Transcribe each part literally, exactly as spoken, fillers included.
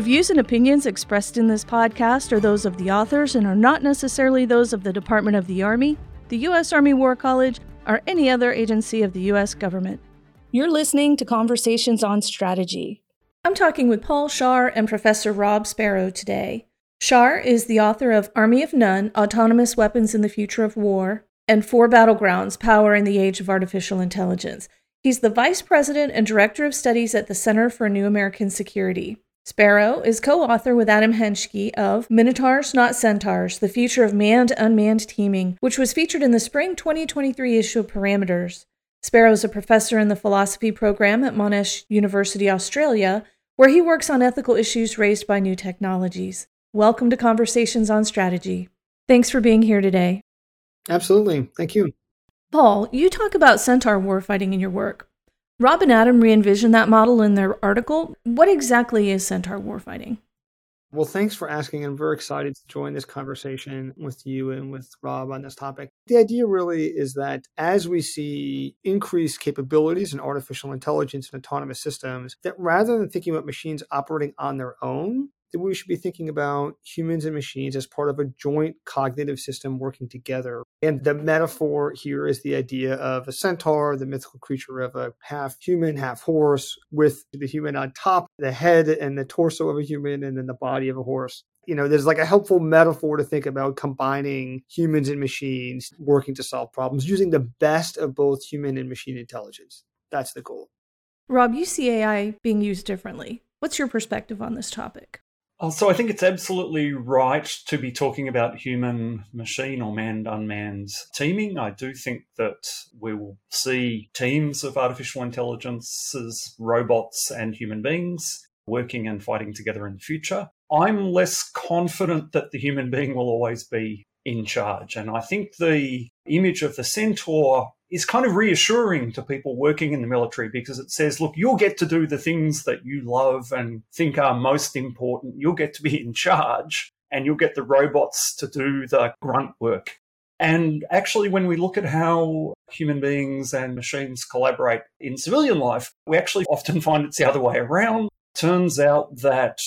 The views and opinions expressed in this podcast are those of the authors and are not necessarily those of the Department of the Army, the U S Army War College, or any other agency of the U S government. You're listening to Conversations on Strategy. I'm talking with Paul Scharre and Professor Rob Sparrow today. Scharre is the author of Army of None, Autonomous Weapons in the Future of War, and Four Battlegrounds, Power in the Age of Artificial Intelligence. He's the Vice President and Director of Studies at the Center for a New American Security. Sparrow is co-author with Adam Henschke of Minotaurs, Not Centaurs: The Future of Manned-Unmanned Teaming, which was featured in the spring twenty twenty-three issue of Parameters. Sparrow is a professor in the philosophy program at Monash University, Australia, where he works on ethical issues raised by new technologies. Welcome to Conversations on Strategy. Thanks for being here today. Absolutely. Thank you. Paul, you talk about centaur warfighting in your work. Rob and Adam re-envision that model in their article. What exactly is centaur warfighting? Well, thanks for asking. I'm very excited to join this conversation with you and with Rob on this topic. The idea really is that as we see increased capabilities in artificial intelligence and autonomous systems, that rather than thinking about machines operating on their own, that we should be thinking about humans and machines as part of a joint cognitive system working together. And the metaphor here is the idea of a centaur, the mythical creature of a half human, half horse, with the human on top, the head and the torso of a human, and then the body of a horse. You know, there's like a helpful metaphor to think about combining humans and machines working to solve problems using the best of both human and machine intelligence. That's the goal. Rob, you see A I being used differently. What's your perspective on this topic? So I think it's absolutely right to be talking about human-machine or manned-unmanned teaming. I do think that we will see teams of artificial intelligences, robots and human beings working and fighting together in the future. I'm less confident that the human being will always be in charge. And I think the image of the centaur is kind of reassuring to people working in the military because it says, look, you'll get to do the things that you love and think are most important. You'll get to be in charge and you'll get the robots to do the grunt work. And actually, when we look at how human beings and machines collaborate in civilian life, we actually often find it's the other way around. Turns out that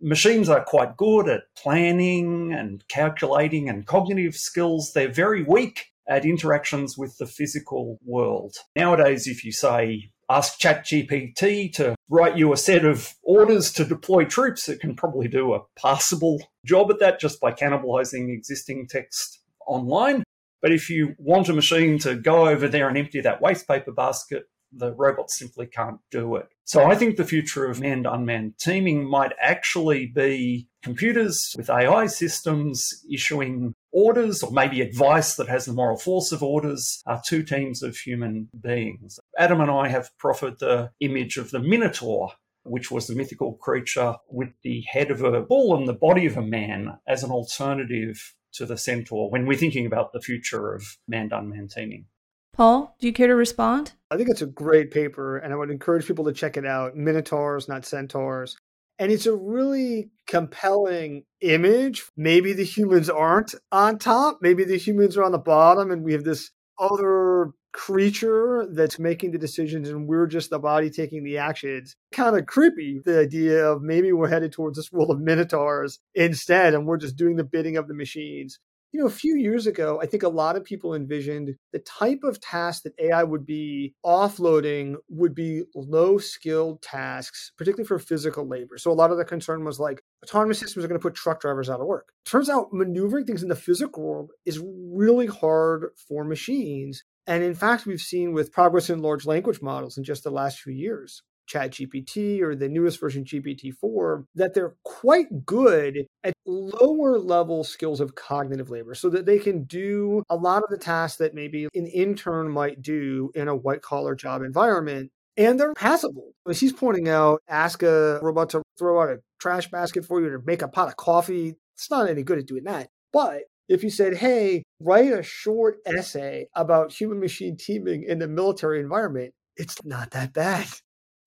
machines are quite good at planning and calculating and cognitive skills. They're very weak at interactions with the physical world. Nowadays, if you say, ask ChatGPT to write you a set of orders to deploy troops, it can probably do a passable job at that just by cannibalizing existing text online. But if you want a machine to go over there and empty that waste paper basket, the robot simply can't do it. So I think the future of manned-unmanned teaming might actually be computers with A I systems issuing orders, or maybe advice that has the moral force of orders, are two teams of human beings. Adam and I have proffered the image of the Minotaur, which was the mythical creature with the head of a bull and the body of a man, as an alternative to the centaur when we're thinking about the future of manned-unmanned teaming. Paul, do you care to respond? I think it's a great paper, and I would encourage people to check it out. Minotaurs, Not Centaurs. And it's a really compelling image. Maybe the humans aren't on top. Maybe the humans are on the bottom, and we have this other creature that's making the decisions, and we're just the body taking the actions. Kind of creepy, the idea of maybe we're headed towards this world of minotaurs instead, and we're just doing the bidding of the machines. You know, a few years ago, I think a lot of people envisioned the type of tasks that A I would be offloading would be low-skilled tasks, particularly for physical labor. So a lot of the concern was like, autonomous systems are going to put truck drivers out of work. Turns out maneuvering things in the physical world is really hard for machines. And in fact, we've seen with progress in large language models in just the last few years, ChatGPT or the newest version G P T four, that they're quite good at lower level skills of cognitive labor so that they can do a lot of the tasks that maybe an intern might do in a white collar job environment. And they're passable. As he's pointing out, ask a robot to throw out a trash basket for you, to make a pot of coffee. It's not any good at doing that. But if you said, hey, write a short essay about human machine teaming in the military environment, it's not that bad.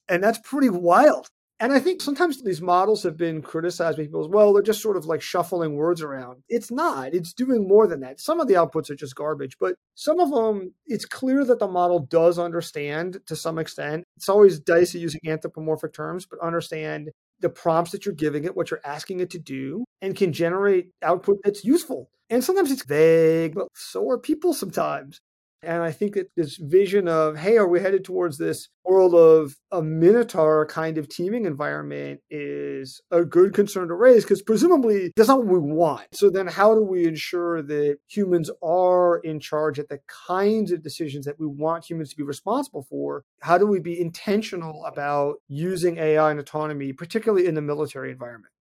And that's pretty wild. And I think sometimes these models have been criticized by people as, well, they're just sort of like shuffling words around. It's not. It's doing more than that. Some of the outputs are just garbage, but some of them, it's clear that the model does understand to some extent. It's always dicey using anthropomorphic terms, but understand the prompts that you're giving it, what you're asking it to do, and can generate output that's useful. And sometimes it's vague, but so are people sometimes. And I think that this vision of, hey, are we headed towards this world of a Minotaur kind of teaming environment is a good concern to raise, because presumably that's not what we want. So then how do we ensure that humans are in charge at the kinds of decisions that we want humans to be responsible for? How do we be intentional about using A I and autonomy, particularly in the military environment?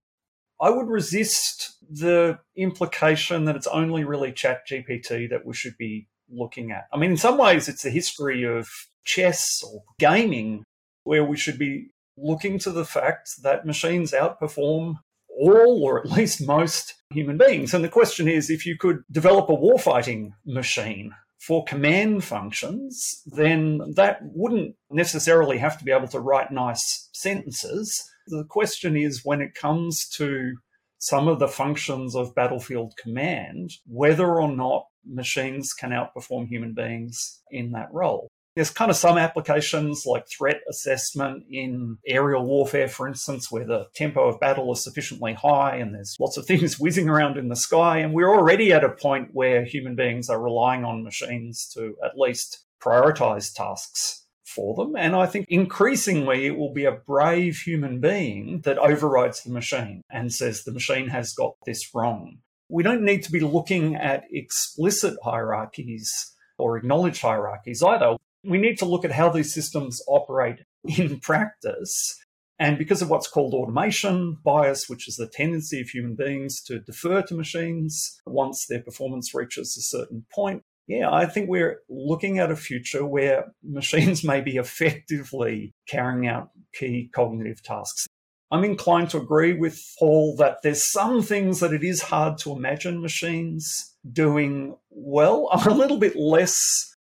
I would resist the implication that it's only really ChatGPT that we should be looking at. I mean, in some ways, it's the history of chess or gaming where we should be looking to the fact that machines outperform all, or at least most, human beings. And the question is, if you could develop a warfighting machine for command functions, then that wouldn't necessarily have to be able to write nice sentences. The question is, when it comes to some of the functions of battlefield command, whether or not machines can outperform human beings in that role. There's kind of some applications like threat assessment in aerial warfare, for instance, where the tempo of battle is sufficiently high and there's lots of things whizzing around in the sky. And we're already at a point where human beings are relying on machines to at least prioritize tasks for them. And I think increasingly it will be a brave human being that overrides the machine and says the machine has got this wrong. We don't need to be looking at explicit hierarchies or acknowledged hierarchies either. We need to look at how these systems operate in practice. And because of what's called automation bias, which is the tendency of human beings to defer to machines once their performance reaches a certain point, yeah, I think we're looking at a future where machines may be effectively carrying out key cognitive tasks. I'm inclined to agree with Paul that there's some things that it is hard to imagine machines doing well. I'm a little bit less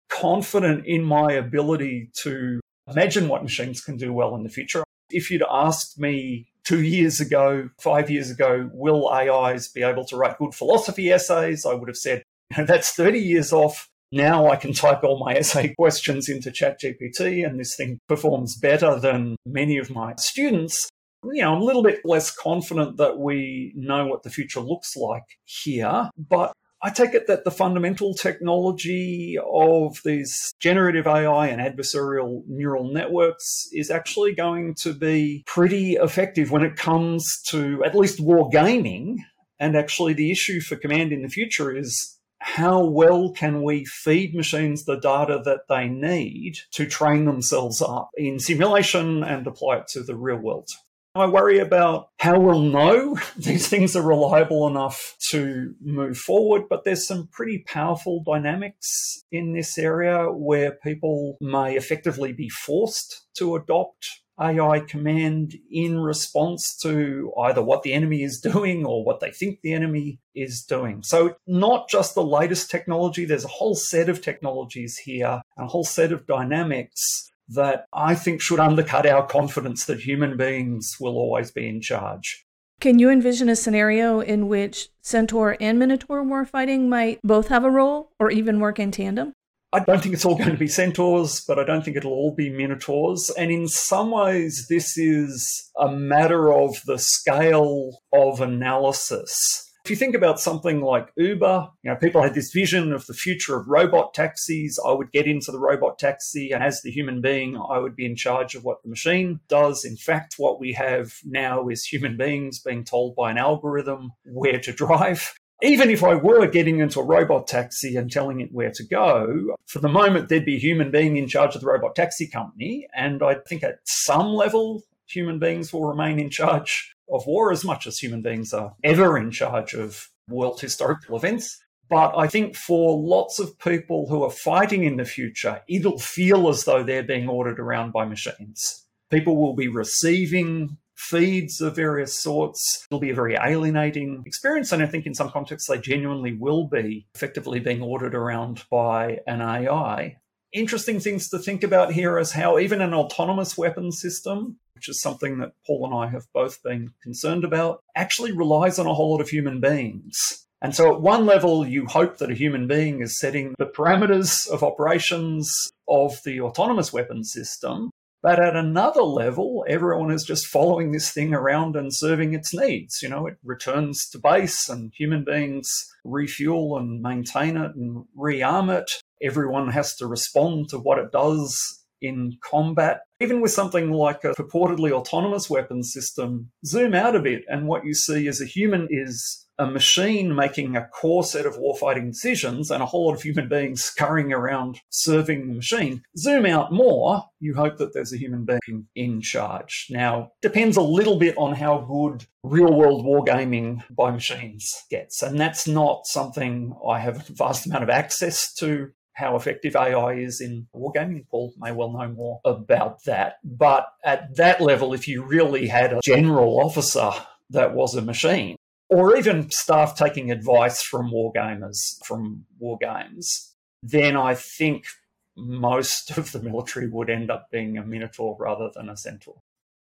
confident in my ability to imagine what machines can do well in the future. If you'd asked me two years ago, five years ago, will A Is be able to write good philosophy essays? I would have said, that's thirty years off. Now I can type all my essay questions into ChatGPT and this thing performs better than many of my students. You know, I'm a little bit less confident that we know what the future looks like here, but I take it that the fundamental technology of these generative A I and adversarial neural networks is actually going to be pretty effective when it comes to at least war gaming. And actually the issue for command in the future is how well can we feed machines the data that they need to train themselves up in simulation and apply it to the real world. I worry about how we'll know these things are reliable enough to move forward, but there's some pretty powerful dynamics in this area where people may effectively be forced to adopt A I command in response to either what the enemy is doing or what they think the enemy is doing. So not just the latest technology, there's a whole set of technologies here and a whole set of dynamics that I think should undercut our confidence that human beings will always be in charge. Can you envision a scenario in which Centaur and Minotaur warfighting might both have a role or even work in tandem? I don't think it's all going to be Centaurs, but I don't think it'll all be Minotaurs. And in some ways, this is a matter of the scale of analysis. If you think about something like Uber, you know, people had this vision of the future of robot taxis. I would get into the robot taxi, and as the human being, I would be in charge of what the machine does. In fact, what we have now is human beings being told by an algorithm where to drive. Even if I were getting into a robot taxi and telling it where to go, for the moment, there'd be a human being in charge of the robot taxi company. And I think at some level, human beings will remain in charge of war as much as human beings are ever in charge of world historical events. But I think for lots of people who are fighting in the future, it'll feel as though they're being ordered around by machines. People will be receiving feeds of various sorts. It'll be a very alienating experience. And I think in some contexts, they genuinely will be effectively being ordered around by an A I. Interesting things to think about here is how even an autonomous weapon system which is something that Paul and I have both been concerned about, actually relies on a whole lot of human beings. And so at one level, you hope that a human being is setting the parameters of operations of the autonomous weapon system. But at another level, everyone is just following this thing around and serving its needs. You know, it returns to base and human beings refuel and maintain it and rearm it. Everyone has to respond to what it does in combat. Even with something like a purportedly autonomous weapons system, zoom out a bit and what you see is a human is a machine making a core set of warfighting decisions and a whole lot of human beings scurrying around serving the machine. Zoom out more, you hope that there's a human being in charge. Now, depends a little bit on how good real-world wargaming by machines gets. And that's not something I have a vast amount of access to. How effective A I is in wargaming, Paul may well know more about that. But at that level, if you really had a general officer that was a machine, or even staff taking advice from wargamers, from wargames, then I think most of the military would end up being a Minotaur rather than a Centaur.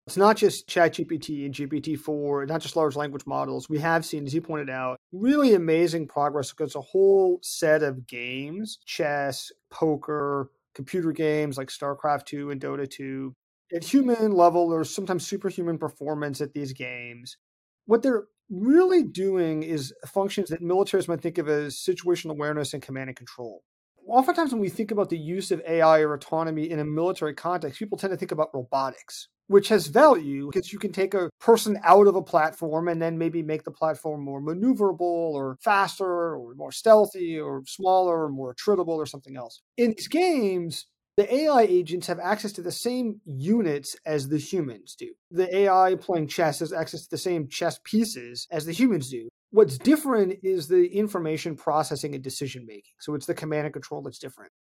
It's not just ChatGPT and G P T four, not just large language models. We have seen, as you pointed out, really amazing progress because a whole set of games, chess, poker, computer games like Starcraft two and Dota two. At human level, there's sometimes superhuman performance at these games. What they're really doing is functions that militaries might think of as situational awareness and command and control. Oftentimes when we think about the use of A I or autonomy in a military context, people tend to think about robotics, which has value because you can take a person out of a platform and then maybe make the platform more maneuverable or faster or more stealthy or smaller or more attritable or something else. In these games, the A I agents have access to the same units as the humans do. The A I playing chess has access to the same chess pieces as the humans do. What's different is the information processing and decision making. So it's the command and control that's different.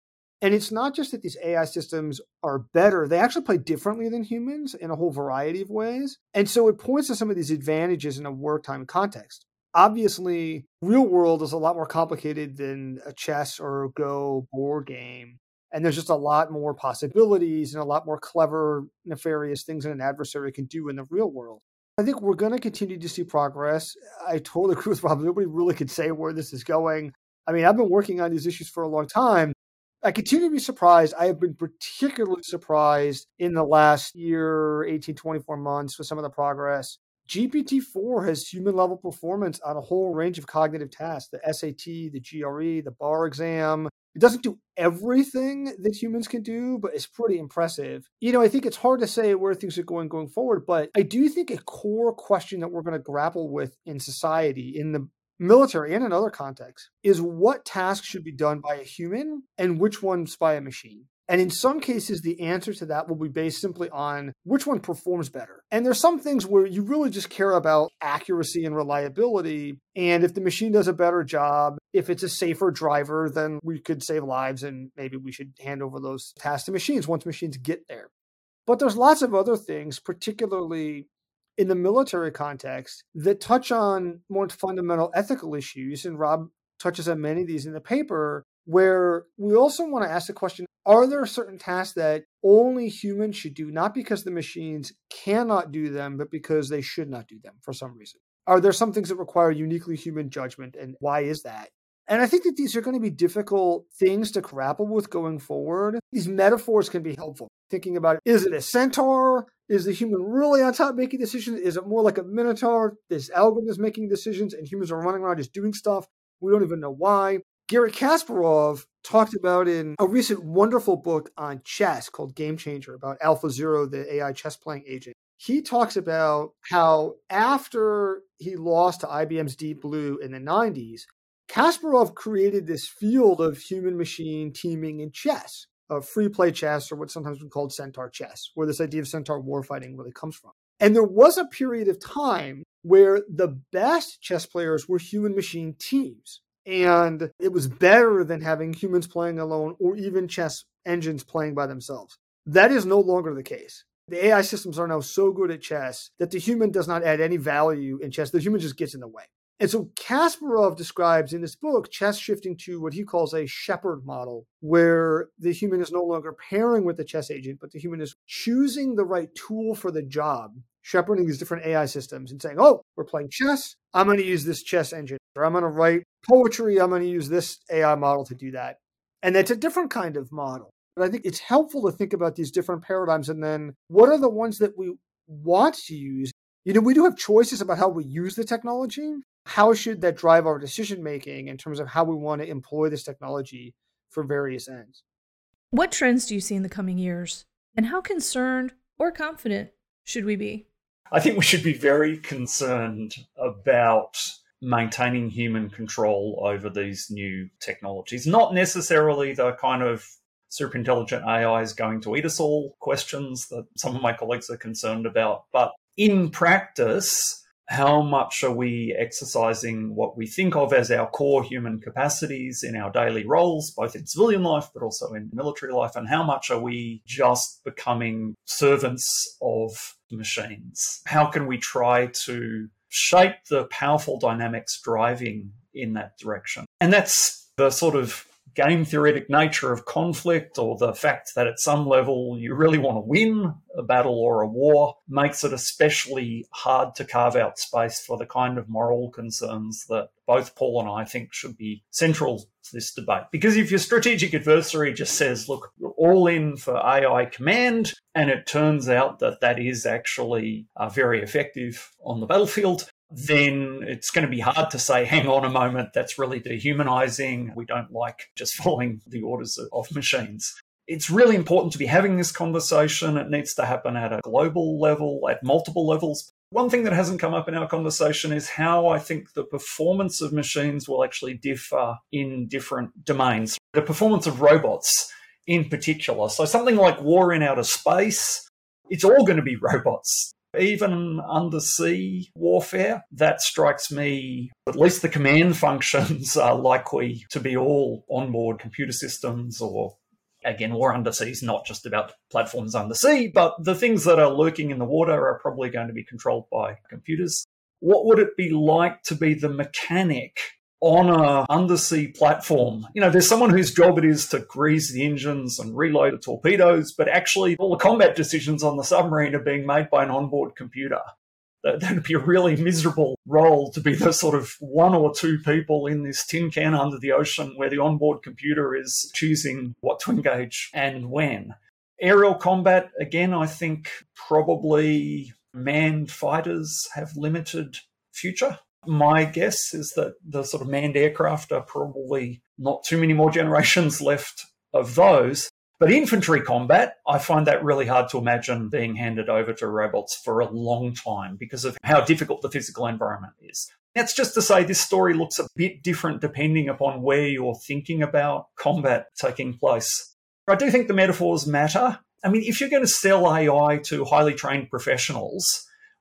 And it's not just that these A I systems are better. They actually play differently than humans in a whole variety of ways. And so it points to some of these advantages in a wartime context. Obviously, real world is a lot more complicated than a chess or a Go board game. And there's just a lot more possibilities and a lot more clever, nefarious things that an adversary can do in the real world. I think we're going to continue to see progress. I totally agree with Rob. Nobody really could say where this is going. I mean, I've been working on these issues for a long time. I continue to be surprised. I have been particularly surprised in the last year, eighteen, twenty-four months, with some of the progress. G P T four has human-level performance on a whole range of cognitive tasks, the S A T, the G R E, the bar exam. It doesn't do everything that humans can do, but it's pretty impressive. You know, I think it's hard to say where things are going going forward, but I do think a core question that we're going to grapple with in society, in the military and in other contexts, is what tasks should be done by a human and which ones by a machine. And in some cases, the answer to that will be based simply on which one performs better. And there's some things where you really just care about accuracy and reliability. And if the machine does a better job, if it's a safer driver, then we could save lives and maybe we should hand over those tasks to machines once machines get there. But there's lots of other things, particularly in the military context, that touch on more fundamental ethical issues, and Rob touches on many of these in the paper, where we also want to ask the question, are there certain tasks that only humans should do, not because the machines cannot do them, but because they should not do them for some reason? Are there some things that require uniquely human judgment, and why is that? And I think that these are going to be difficult things to grapple with going forward. These metaphors can be helpful. Thinking about, is it a centaur? Is the human really on top making decisions? Is it more like a minotaur? This algorithm is making decisions and humans are running around just doing stuff. We don't even know why. Garry Kasparov talked about in a recent wonderful book on chess called Game Changer about AlphaZero, the A I chess playing agent. He talks about how after he lost to I B M's Deep Blue in the nineties, Kasparov created this field of human-machine teaming in chess, of free play chess, or what's sometimes been called centaur chess, where this idea of centaur warfighting really comes from. And there was a period of time where the best chess players were human-machine teams, and it was better than having humans playing alone or even chess engines playing by themselves. That is no longer the case. The A I systems are now so good at chess that the human does not add any value in chess. The human just gets in the way. And so Kasparov describes in this book chess shifting to what he calls a shepherd model, where the human is no longer pairing with the chess agent, but the human is choosing the right tool for the job, shepherding these different A I systems and saying, oh, we're playing chess. I'm going to use this chess engine, or I'm going to write poetry. I'm going to use this A I model to do that. And that's a different kind of model. But I think it's helpful to think about these different paradigms. And then what are the ones that we want to use? You know, we do have choices about how we use the technology. How should that drive our decision-making in terms of how we want to employ this technology for various ends? What trends do you see in the coming years? And how concerned or confident should we be? I think we should be very concerned about maintaining human control over these new technologies. Not necessarily the kind of super intelligent A I is going to eat us all questions that some of my colleagues are concerned about. But in practice, how much are we exercising what we think of as our core human capacities in our daily roles, both in civilian life, but also in military life? And how much are we just becoming servants of machines? How can we try to shape the powerful dynamics driving in that direction? And that's the sort of game theoretic nature of conflict, or the fact that at some level you really want to win a battle or a war, makes it especially hard to carve out space for the kind of moral concerns that both Paul and I think should be central to this debate. Because if your strategic adversary just says, look, we're all in for A I command, and it turns out that that is actually uh, very effective on the battlefield, then it's going to be hard to say, hang on a moment, that's really dehumanizing. We don't like just following the orders of machines. It's really important to be having this conversation. It needs to happen at a global level, at multiple levels. One thing that hasn't come up in our conversation is how I think the performance of machines will actually differ in different domains. The performance of robots in particular. So something like war in outer space, it's all going to be robots. Even undersea warfare, that strikes me, at least the command functions are likely to be all onboard computer systems, or again, war undersea is not just about platforms undersea, but the things that are lurking in the water are probably going to be controlled by computers. What would it be like to be the mechanic on an undersea platform? You know, there's someone whose job it is to grease the engines and reload the torpedoes, but actually all the combat decisions on the submarine are being made by an onboard computer. That would be a really miserable role, to be the sort of one or two people in this tin can under the ocean where the onboard computer is choosing what to engage and when. Aerial combat, again, I think probably manned fighters have limited future. My guess is that the sort of manned aircraft are probably not too many more generations left of those. But infantry combat, I find that really hard to imagine being handed over to robots for a long time because of how difficult the physical environment is. That's just to say this story looks a bit different depending upon where you're thinking about combat taking place. I do think the metaphors matter. I mean, if you're going to sell A I to highly trained professionals,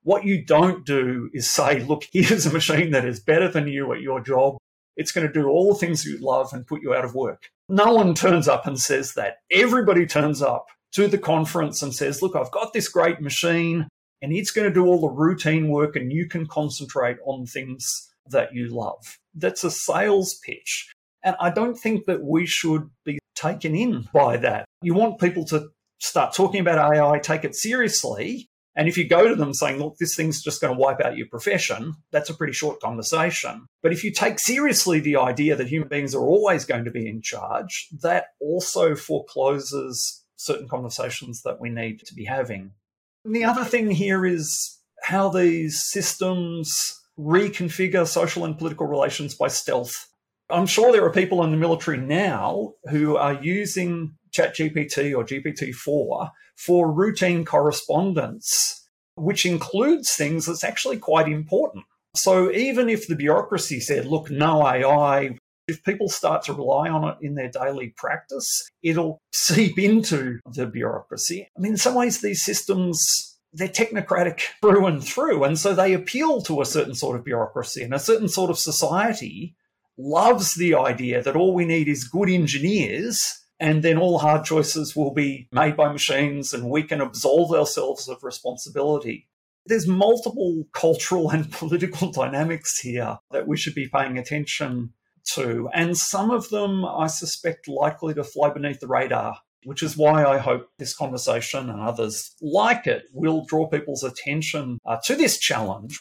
what you don't do is say, look, here's a machine that is better than you at your job. It's going to do all the things you love and put you out of work. No one turns up and says that. Everybody turns up to the conference and says, look, I've got this great machine and it's going to do all the routine work and you can concentrate on things that you love. That's a sales pitch. And I don't think that we should be taken in by that. You want people to start talking about A I, take it seriously. And if you go to them saying, look, this thing's just going to wipe out your profession, that's a pretty short conversation. But if you take seriously the idea that human beings are always going to be in charge, that also forecloses certain conversations that we need to be having. And the other thing here is how these systems reconfigure social and political relations by stealth. I'm sure there are people in the military now who are using ChatGPT or G P T four for routine correspondence, which includes things that's actually quite important. So even if the bureaucracy said, look, no A I, if people start to rely on it in their daily practice, it'll seep into the bureaucracy. I mean, in some ways, these systems, they're technocratic through and through. And so they appeal to a certain sort of bureaucracy, and a certain sort of society loves the idea that all we need is good engineers, and then all hard choices will be made by machines and we can absolve ourselves of responsibility. There's multiple cultural and political dynamics here that we should be paying attention to. And some of them, I suspect, likely to fly beneath the radar, which is why I hope this conversation and others like it will draw people's attention uh, to this challenge.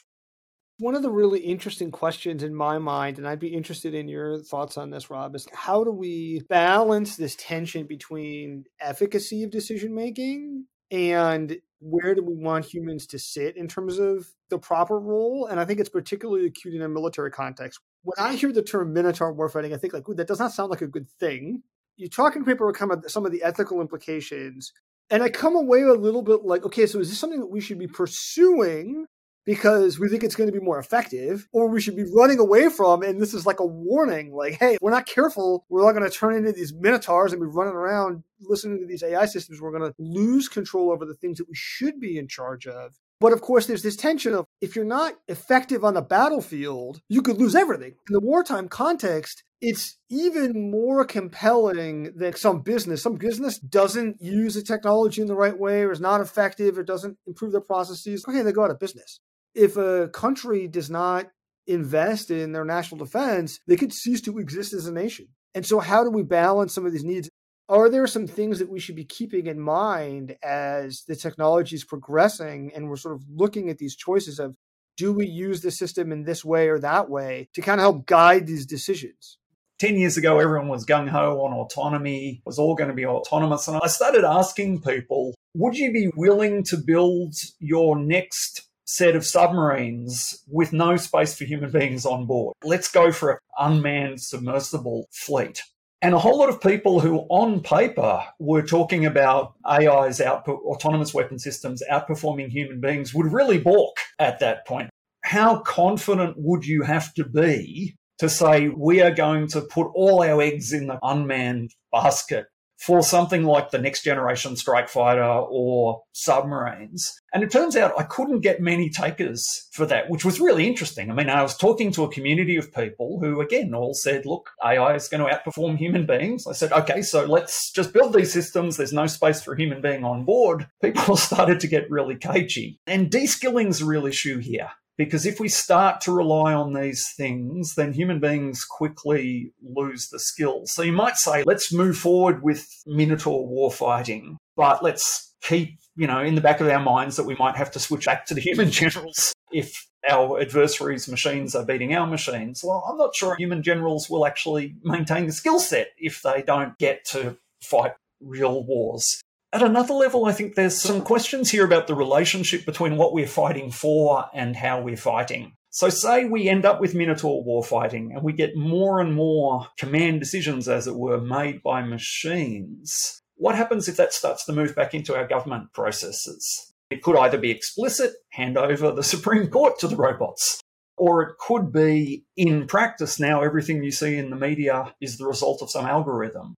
One of the really interesting questions in my mind, and I'd be interested in your thoughts on this, Rob, is how do we balance this tension between efficacy of decision-making and where do we want humans to sit in terms of the proper role? And I think it's particularly acute in a military context. When I hear the term Minotaur warfighting, I think, like, ooh, that does not sound like a good thing. You talk in paper about some of the ethical implications, and I come away a little bit like, okay, so is this something that we should be pursuing because we think it's going to be more effective, or we should be running away from, and this is like a warning, like, hey, if we're not careful, we're all going to turn into these Minotaurs and be running around listening to these A I systems. We're going to lose control over the things that we should be in charge of. But of course, there's this tension of if you're not effective on the battlefield, you could lose everything. In the wartime context, it's even more compelling than some business. Some business doesn't use the technology in the right way, or is not effective, or doesn't improve their processes. Okay, they go out of business. If a country does not invest in their national defense, they could cease to exist as a nation. And so how do we balance some of these needs? Are there some things that we should be keeping in mind as the technology is progressing and we're sort of looking at these choices of, do we use the system in this way or that way to kind of help guide these decisions? Ten years ago, everyone was gung-ho on autonomy, was all going to be autonomous. And I started asking people, would you be willing to build your next set of submarines with no space for human beings on board? Let's go for an unmanned submersible fleet. And a whole lot of people who on paper were talking about A I's output, autonomous weapon systems outperforming human beings, would really balk at that point. How confident would you have to be to say we are going to put all our eggs in the unmanned basket for something like the next generation strike fighter or submarines? And it turns out I couldn't get many takers for that, which was really interesting. I mean, I was talking to a community of people who, again, all said, look, A I is going to outperform human beings. I said, okay, so let's just build these systems. There's no space for a human being on board. People started to get really cagey. And de-skilling's a real issue here, because if we start to rely on these things, then human beings quickly lose the skills. So you might say, let's move forward with Minotaur warfighting, but let's keep, you know, in the back of our minds that we might have to switch back to the human generals if our adversaries' machines are beating our machines. Well, I'm not sure human generals will actually maintain the skill set if they don't get to fight real wars. At another level, I think there's some questions here about the relationship between what we're fighting for and how we're fighting. So say we end up with Minotaur warfighting and we get more and more command decisions, as it were, made by machines. What happens if that starts to move back into our government processes? It could either be explicit, hand over the Supreme Court to the robots, or it could be, in practice now, everything you see in the media is the result of some algorithm.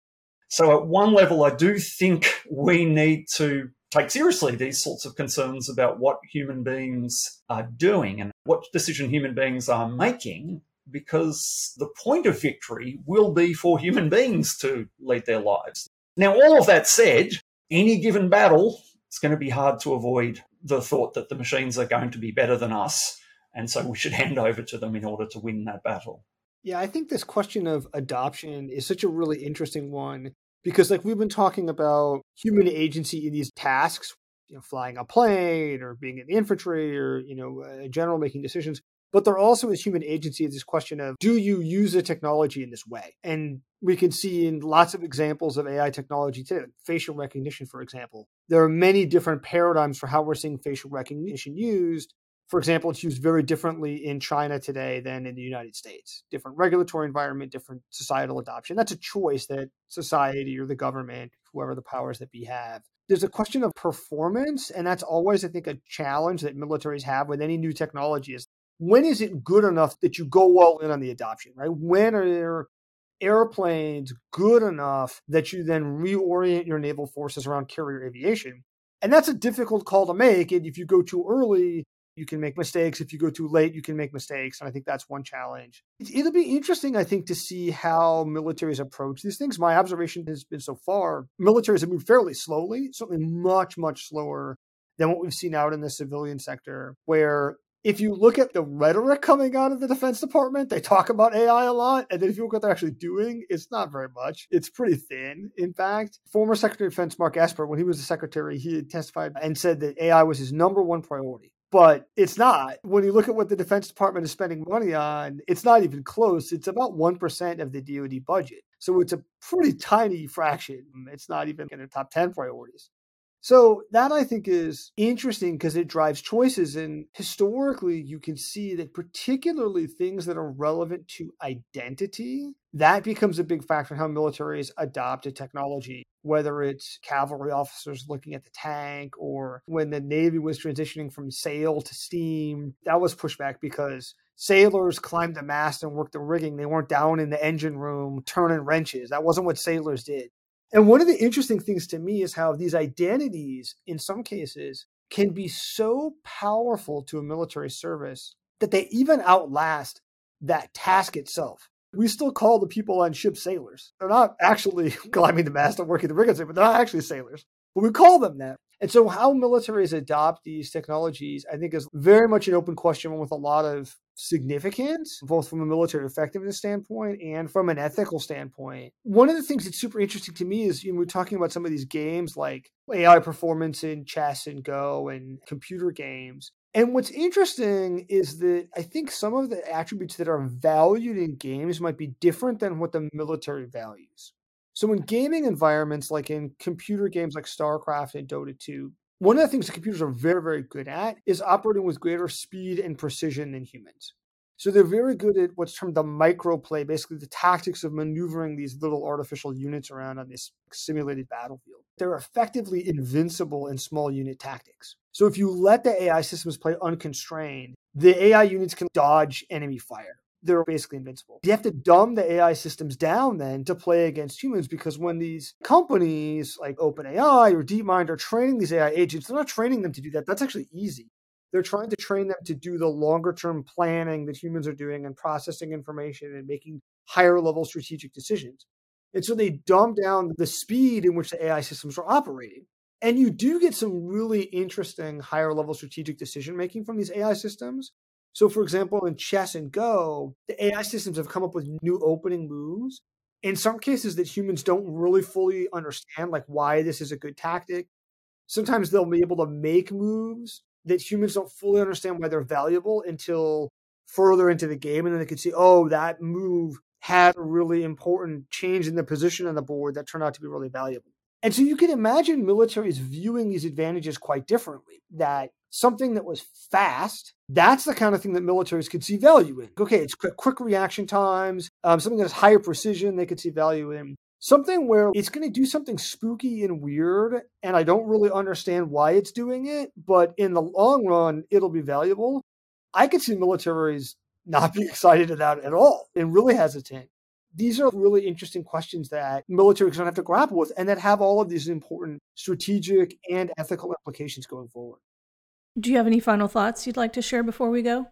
So at one level, I do think we need to take seriously these sorts of concerns about what human beings are doing and what decision human beings are making, because the point of victory will be for human beings to lead their lives. Now, all of that said, any given battle, it's going to be hard to avoid the thought that the machines are going to be better than us, and so we should hand over to them in order to win that battle. Yeah, I think this question of adoption is such a really interesting one, because like we've been talking about human agency in these tasks, you know, flying a plane or being in the infantry or, you know, a general making decisions. But there also is human agency in this question of, do you use the technology in this way? And we can see in lots of examples of A I technology today, like facial recognition, for example. There are many different paradigms for how we're seeing facial recognition used. For example, it's used very differently in China today than in the United States. Different regulatory environment, different societal adoption. That's a choice that society or the government, whoever the powers that be, have. There's a question of performance, and that's always, I think, a challenge that militaries have with any new technology is, when is it good enough that you go all in on the adoption, right? When are there airplanes good enough that you then reorient your naval forces around carrier aviation? And that's a difficult call to make. And if you go too early, you can make mistakes. If you go too late, you can make mistakes. And I think that's one challenge. It'll be interesting, I think, to see how militaries approach these things. My observation has been so far, militaries have moved fairly slowly, certainly much, much slower than what we've seen out in the civilian sector, where if you look at the rhetoric coming out of the Defense Department, they talk about A I a lot. And then if you look at what they're actually doing, it's not very much. It's pretty thin. In fact, former Secretary of Defense Mark Esper, when he was the secretary, he had testified and said that A I was his number one priority. But it's not. When you look at what the Defense Department is spending money on, it's not even close. It's about one percent of the D O D budget. So it's a pretty tiny fraction. It's not even in the top ten priorities. So that, I think, is interesting because it drives choices. And historically, you can see that particularly things that are relevant to identity, that becomes a big factor in how militaries adopt a technology, whether it's cavalry officers looking at the tank or when the Navy was transitioning from sail to steam. That was pushback because sailors climbed the mast and worked the rigging. They weren't down in the engine room turning wrenches. That wasn't what sailors did. And one of the interesting things to me is how these identities, in some cases, can be so powerful to a military service that they even outlast that task itself. We still call the people on ships sailors. They're not actually climbing the mast and working the rigging, but they're not actually sailors. But we call them that. And so how militaries adopt these technologies, I think, is very much an open question with a lot of significance, both from a military effectiveness standpoint and from an ethical standpoint. One of the things that's super interesting to me is, you know, we're talking about some of these games like A I performance in chess and Go and computer games. And what's interesting is that I think some of the attributes that are valued in games might be different than what the military values. So in gaming environments, like in computer games like Starcraft and Dota two, one of the things that computers are very, very good at is operating with greater speed and precision than humans. So they're very good at what's termed the microplay, basically the tactics of maneuvering these little artificial units around on this simulated battlefield. They're effectively invincible in small unit tactics. So if you let the A I systems play unconstrained, the A I units can dodge enemy fire. They're basically invincible. You have to dumb the A I systems down then to play against humans, because when these companies like OpenAI or DeepMind are training these A I agents, they're not training them to do that. That's actually easy. They're trying to train them to do the longer term planning that humans are doing and processing information and making higher level strategic decisions. And so they dumb down the speed in which the A I systems are operating. And you do get some really interesting higher level strategic decision making from these A I systems. So, for example, in chess and Go, the A I systems have come up with new opening moves, in some cases that humans don't really fully understand, like why this is a good tactic. Sometimes they'll be able to make moves that humans don't fully understand why they're valuable until further into the game. And then they can see, oh, that move had a really important change in the position on the board that turned out to be really valuable. And so you can imagine militaries viewing these advantages quite differently, that something that was fast, that's the kind of thing that militaries could see value in. Okay, it's quick, quick reaction times, um, something that has higher precision, they could see value in. Something where it's going to do something spooky and weird, and I don't really understand why it's doing it, but in the long run, it'll be valuable. I could see militaries not be excited about it at all and really hesitant. These are really interesting questions that militaries don't have to grapple with and that have all of these important strategic and ethical implications going forward. Do you have any final thoughts you'd like to share before we go?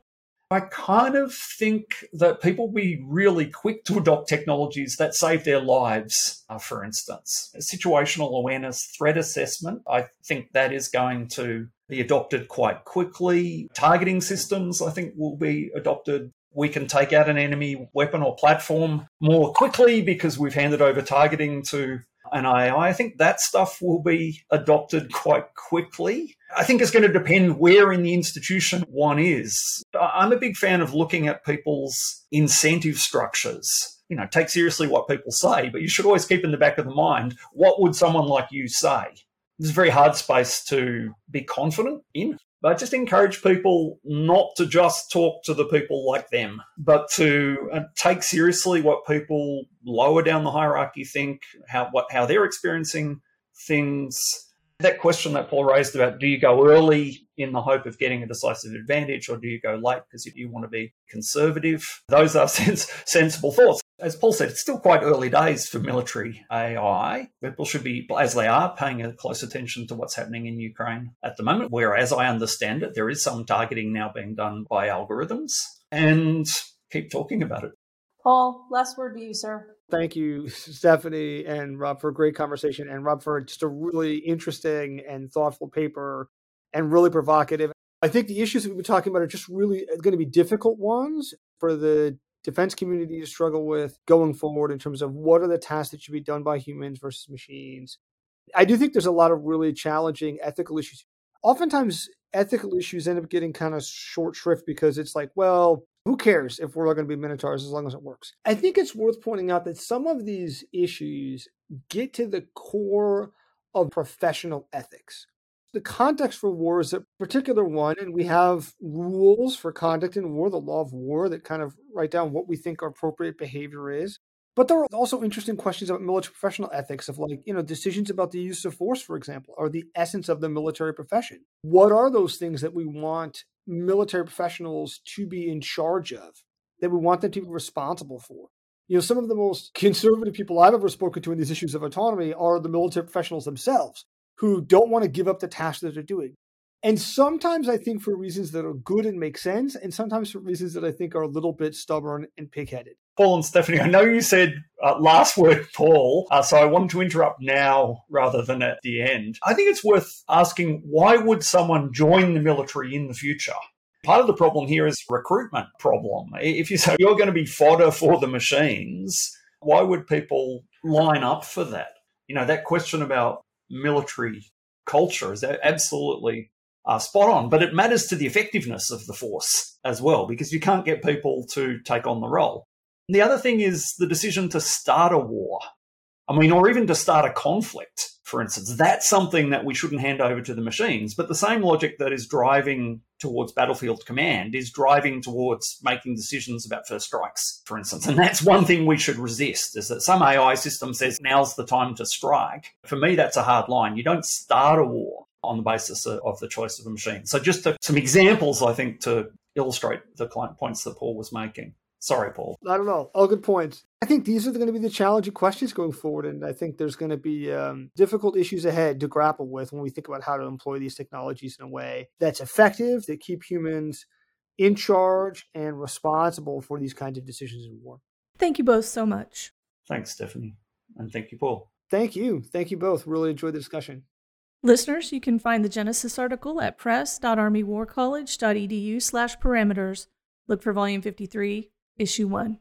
I kind of think that people will be really quick to adopt technologies that save their lives, uh, for instance. Situational awareness, threat assessment, I think that is going to be adopted quite quickly. Targeting systems, I think, will be adopted. We can take out an enemy weapon or platform more quickly because we've handed over targeting to an A I. I think that stuff will be adopted quite quickly. I think it's going to depend where in the institution one is. I'm a big fan of looking at people's incentive structures. You know, take seriously what people say, but you should always keep in the back of the mind, what would someone like you say? It's a very hard space to be confident in. But I just encourage people not to just talk to the people like them, but to uh, take seriously what people lower down the hierarchy think, how what how they're experiencing things. That question that Paul raised about, do you go early in the hope of getting a decisive advantage, or do you go late because you want to be conservative? Those are sens- sensible thoughts. As Paul said, it's still quite early days for military A I. People should be, as they are, paying a close attention to what's happening in Ukraine at the moment, where, as I understand it, there is some targeting now being done by algorithms, and keep talking about it. Paul, last word to you, sir. Thank you, Stephanie and Rob, for a great conversation, and Rob, for just a really interesting and thoughtful paper. and really provocative. I think the issues that we've been talking about are just really going to be difficult ones for the defense community to struggle with going forward in terms of what are the tasks that should be done by humans versus machines. I do think there's a lot of really challenging ethical issues. Oftentimes, ethical issues end up getting kind of short shrift because it's like, well, who cares if we're all going to be Minotaurs as long as it works? I think it's worth pointing out that some of these issues get to the core of professional ethics. The context for war is a particular one, and we have rules for conduct in war, the law of war, that kind of write down what we think our appropriate behavior is. But there are also interesting questions about military professional ethics of, like, you know, decisions about the use of force, for example, are the essence of the military profession. What are those things that we want military professionals to be in charge of, that we want them to be responsible for? You know, some of the most conservative people I've ever spoken to in these issues of autonomy are the military professionals themselves, who don't want to give up the tasks that they're doing. And sometimes I think for reasons that are good and make sense, and sometimes for reasons that I think are a little bit stubborn and pig-headed. Paul and Stephanie, I know you said uh, last word, Paul, uh, so I want to interrupt now rather than at the end. I think it's worth asking, why would someone join the military in the future? Part of the problem here is recruitment problem. If you say you're going to be fodder for the machines, why would people line up for that? You know, that question about military culture is absolutely uh, spot on, but it matters to the effectiveness of the force as well, because you can't get people to take on the role. And the other thing is the decision to start a war. I mean, or even to start a conflict, for instance. That's something that we shouldn't hand over to the machines. But the same logic that is driving towards battlefield command is driving towards making decisions about first strikes, for instance. And that's one thing we should resist, is that some A I system says, now's the time to strike. For me, that's a hard line. You don't start a war on the basis of the choice of a machine. So just to, some examples, I think, to illustrate the points that Paul was making. Sorry, Paul. Not at all. All good points. I think these are going to be the challenging questions going forward, and I think there's going to be um, difficult issues ahead to grapple with when we think about how to employ these technologies in a way that's effective, that keep humans in charge and responsible for these kinds of decisions in war. Thank you both so much. Thanks, Stephanie. And thank you, Paul. Thank you. Thank you both. Really enjoyed the discussion. Listeners, you can find the Genesis article at press.armywarcollege.edu slash parameters. Look for volume fifty-three. Issue one.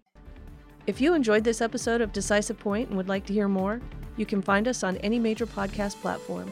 If you enjoyed this episode of Decisive Point and would like to hear more, you can find us on any major podcast platform.